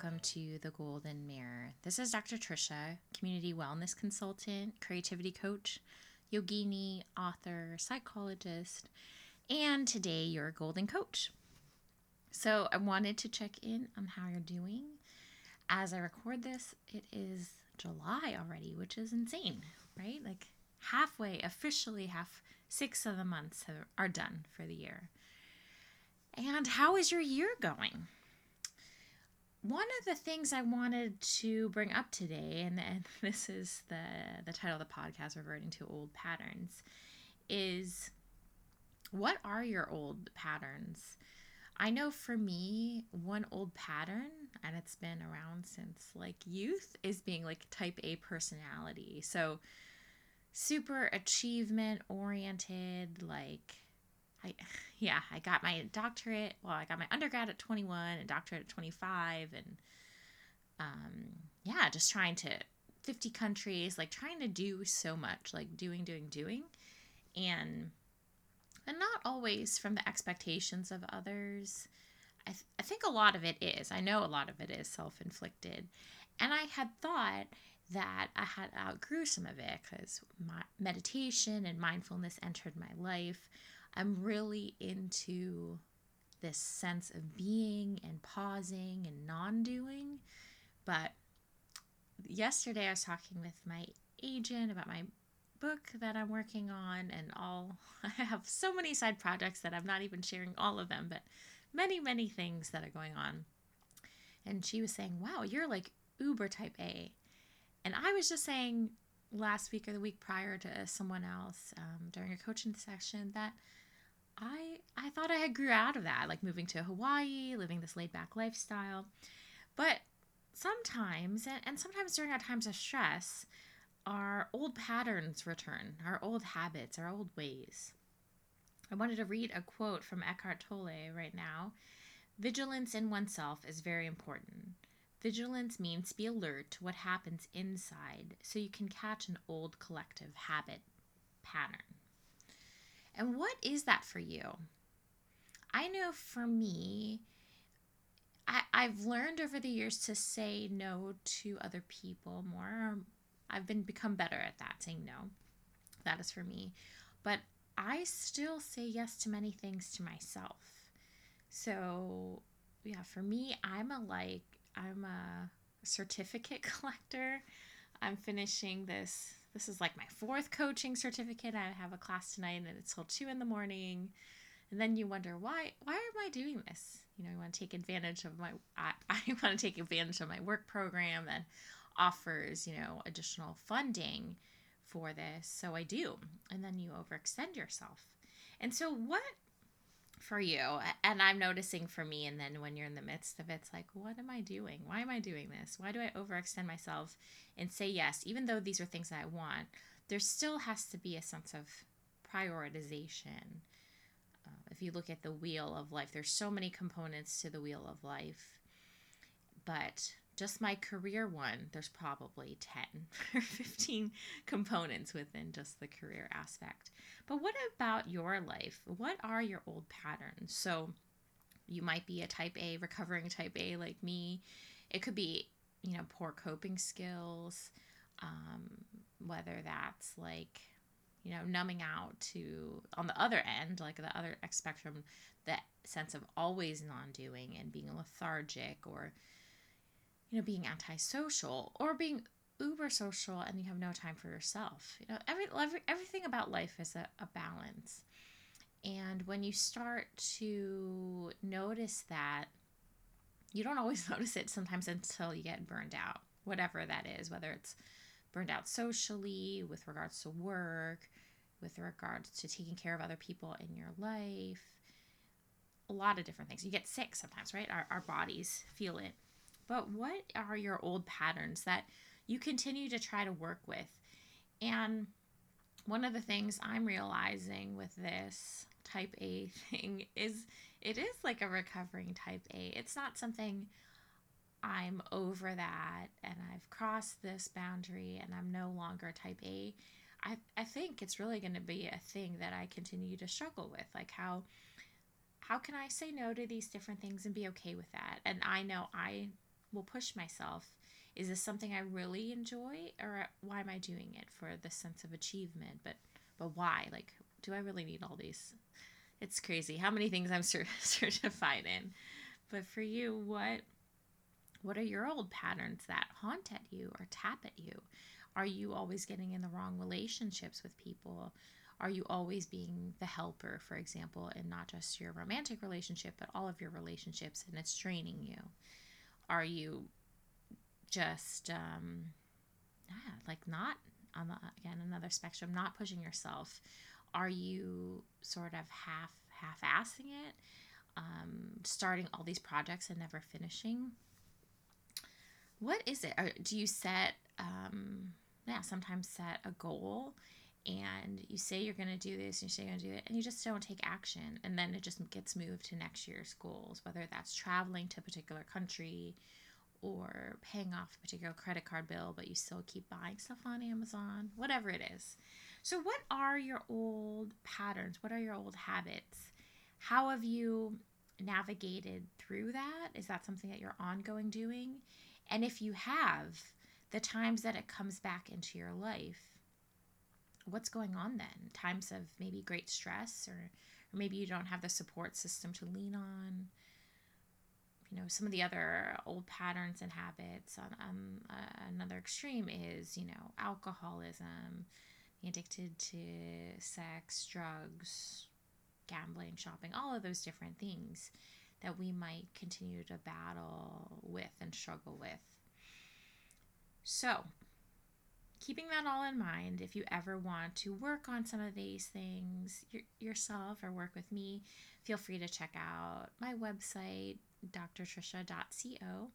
welcome to The Golden Mirror. This is Dr. Trisha, community wellness consultant, creativity coach, yogini, author, psychologist, and today your golden coach. So I wanted to check in on how you're doing. As I record this, it is July already, which is insane, right? Like halfway, officially half, 6 of the months are done for the year. And how is your year going? One of the things I wanted to bring up today, and this is the title of the podcast, Reverting to Old Patterns, is what are your old patterns? I know for me, one old pattern, and it's been around since like youth, is being like type A personality. So super achievement oriented, like I got my doctorate. Well, I got my undergrad at 21 and doctorate at 25, and just trying to 50 countries, like trying to do so much, like doing, and not always from the expectations of others. I think a lot of it is. I know a lot of it is self-inflicted, and I had thought that I had outgrew some of it because my meditation and mindfulness entered my life. I'm really into this sense of being and pausing and non-doing. But yesterday I was talking with my agent about my book that I'm working on, and I have so many side projects that I'm not even sharing all of them, but many, many things that are going on. And she was saying, wow, you're like uber type A. And I was just saying last week or the week prior to someone else during a coaching session that I thought I had grew out of that, like moving to Hawaii, living this laid back lifestyle. But sometimes, and sometimes during our times of stress, our old patterns return, our old habits, our old ways. I wanted to read a quote from Eckhart Tolle right now. Vigilance in oneself is very important. Vigilance means to be alert to what happens inside so you can catch an old collective habit pattern. And what is that for you? I know for me, I've learned over the years to say no to other people more. I've become better at that, saying no. That is for me. But I still say yes to many things to myself. So, yeah, for me, I'm a certificate collector. I'm finishing this. This is like my 4th coaching certificate. I have a class tonight and it's till 2 a.m. And then you wonder, why am I doing this? You know, I want to take advantage of my work program that offers, you know, additional funding for this. So I do. And then you overextend yourself. And so what for you, and I'm noticing for me, and then when you're in the midst of it, it's like, what am I doing? Why am I doing this? Why do I overextend myself and say yes, even though these are things that I want? There still has to be a sense of prioritization. If you look at the wheel of life, there's so many components to the wheel of life, but just my career one, there's probably 10 or 15 components within just the career aspect. But what about your life? What are your old patterns? So you might be a type A, recovering type A like me. It could be, you know, poor coping skills, whether that's like, you know, numbing out to, on the other end, like the other spectrum, that sense of always non-doing and being lethargic, or you know, being antisocial, or being uber social and you have no time for yourself. You know, everything about life is a balance. And when you start to notice that, you don't always notice it sometimes until you get burned out, whatever that is, whether it's burned out socially, with regards to work, with regards to taking care of other people in your life, a lot of different things. You get sick sometimes, right? Our bodies feel it. But what are your old patterns that you continue to try to work with? And one of the things I'm realizing with this type A thing is it is like a recovering type A. It's not something I'm over that and I've crossed this boundary and I'm no longer type A. I think it's really going to be a thing that I continue to struggle with, like how can I say no to these different things and be okay with that? And I know I will push myself. Is this something I really enjoy, or why am I doing it for the sense of achievement? But why? Like, do I really need all these? It's crazy how many things I'm certified in. But for you, what are your old patterns that haunt at you or tap at you? Are you always getting in the wrong relationships with people? Are you always being the helper, for example, in not just your romantic relationship, but all of your relationships, and it's draining you? Are you just, like not on the, again, another spectrum, not pushing yourself? Are you sort of half-assing it, starting all these projects and never finishing? What is it? Or do you set, sometimes set a goal, and you say you're going to do this, and you say you're going to do it, and you just don't take action, and then it just gets moved to next year's goals, whether that's traveling to a particular country or paying off a particular credit card bill, but you still keep buying stuff on Amazon, whatever it is. So what are your old patterns? What are your old habits? How have you navigated through that? Is that something that you're ongoing doing? And if you have, the times that it comes back into your life, what's going on then? Times of maybe great stress, or maybe you don't have the support system to lean on. You know, some of the other old patterns and habits. Another extreme is, you know, alcoholism, being addicted to sex, drugs, gambling, shopping, all of those different things that we might continue to battle with and struggle with. So, keeping that all in mind, if you ever want to work on some of these things yourself or work with me, feel free to check out my website, drtrisha.co.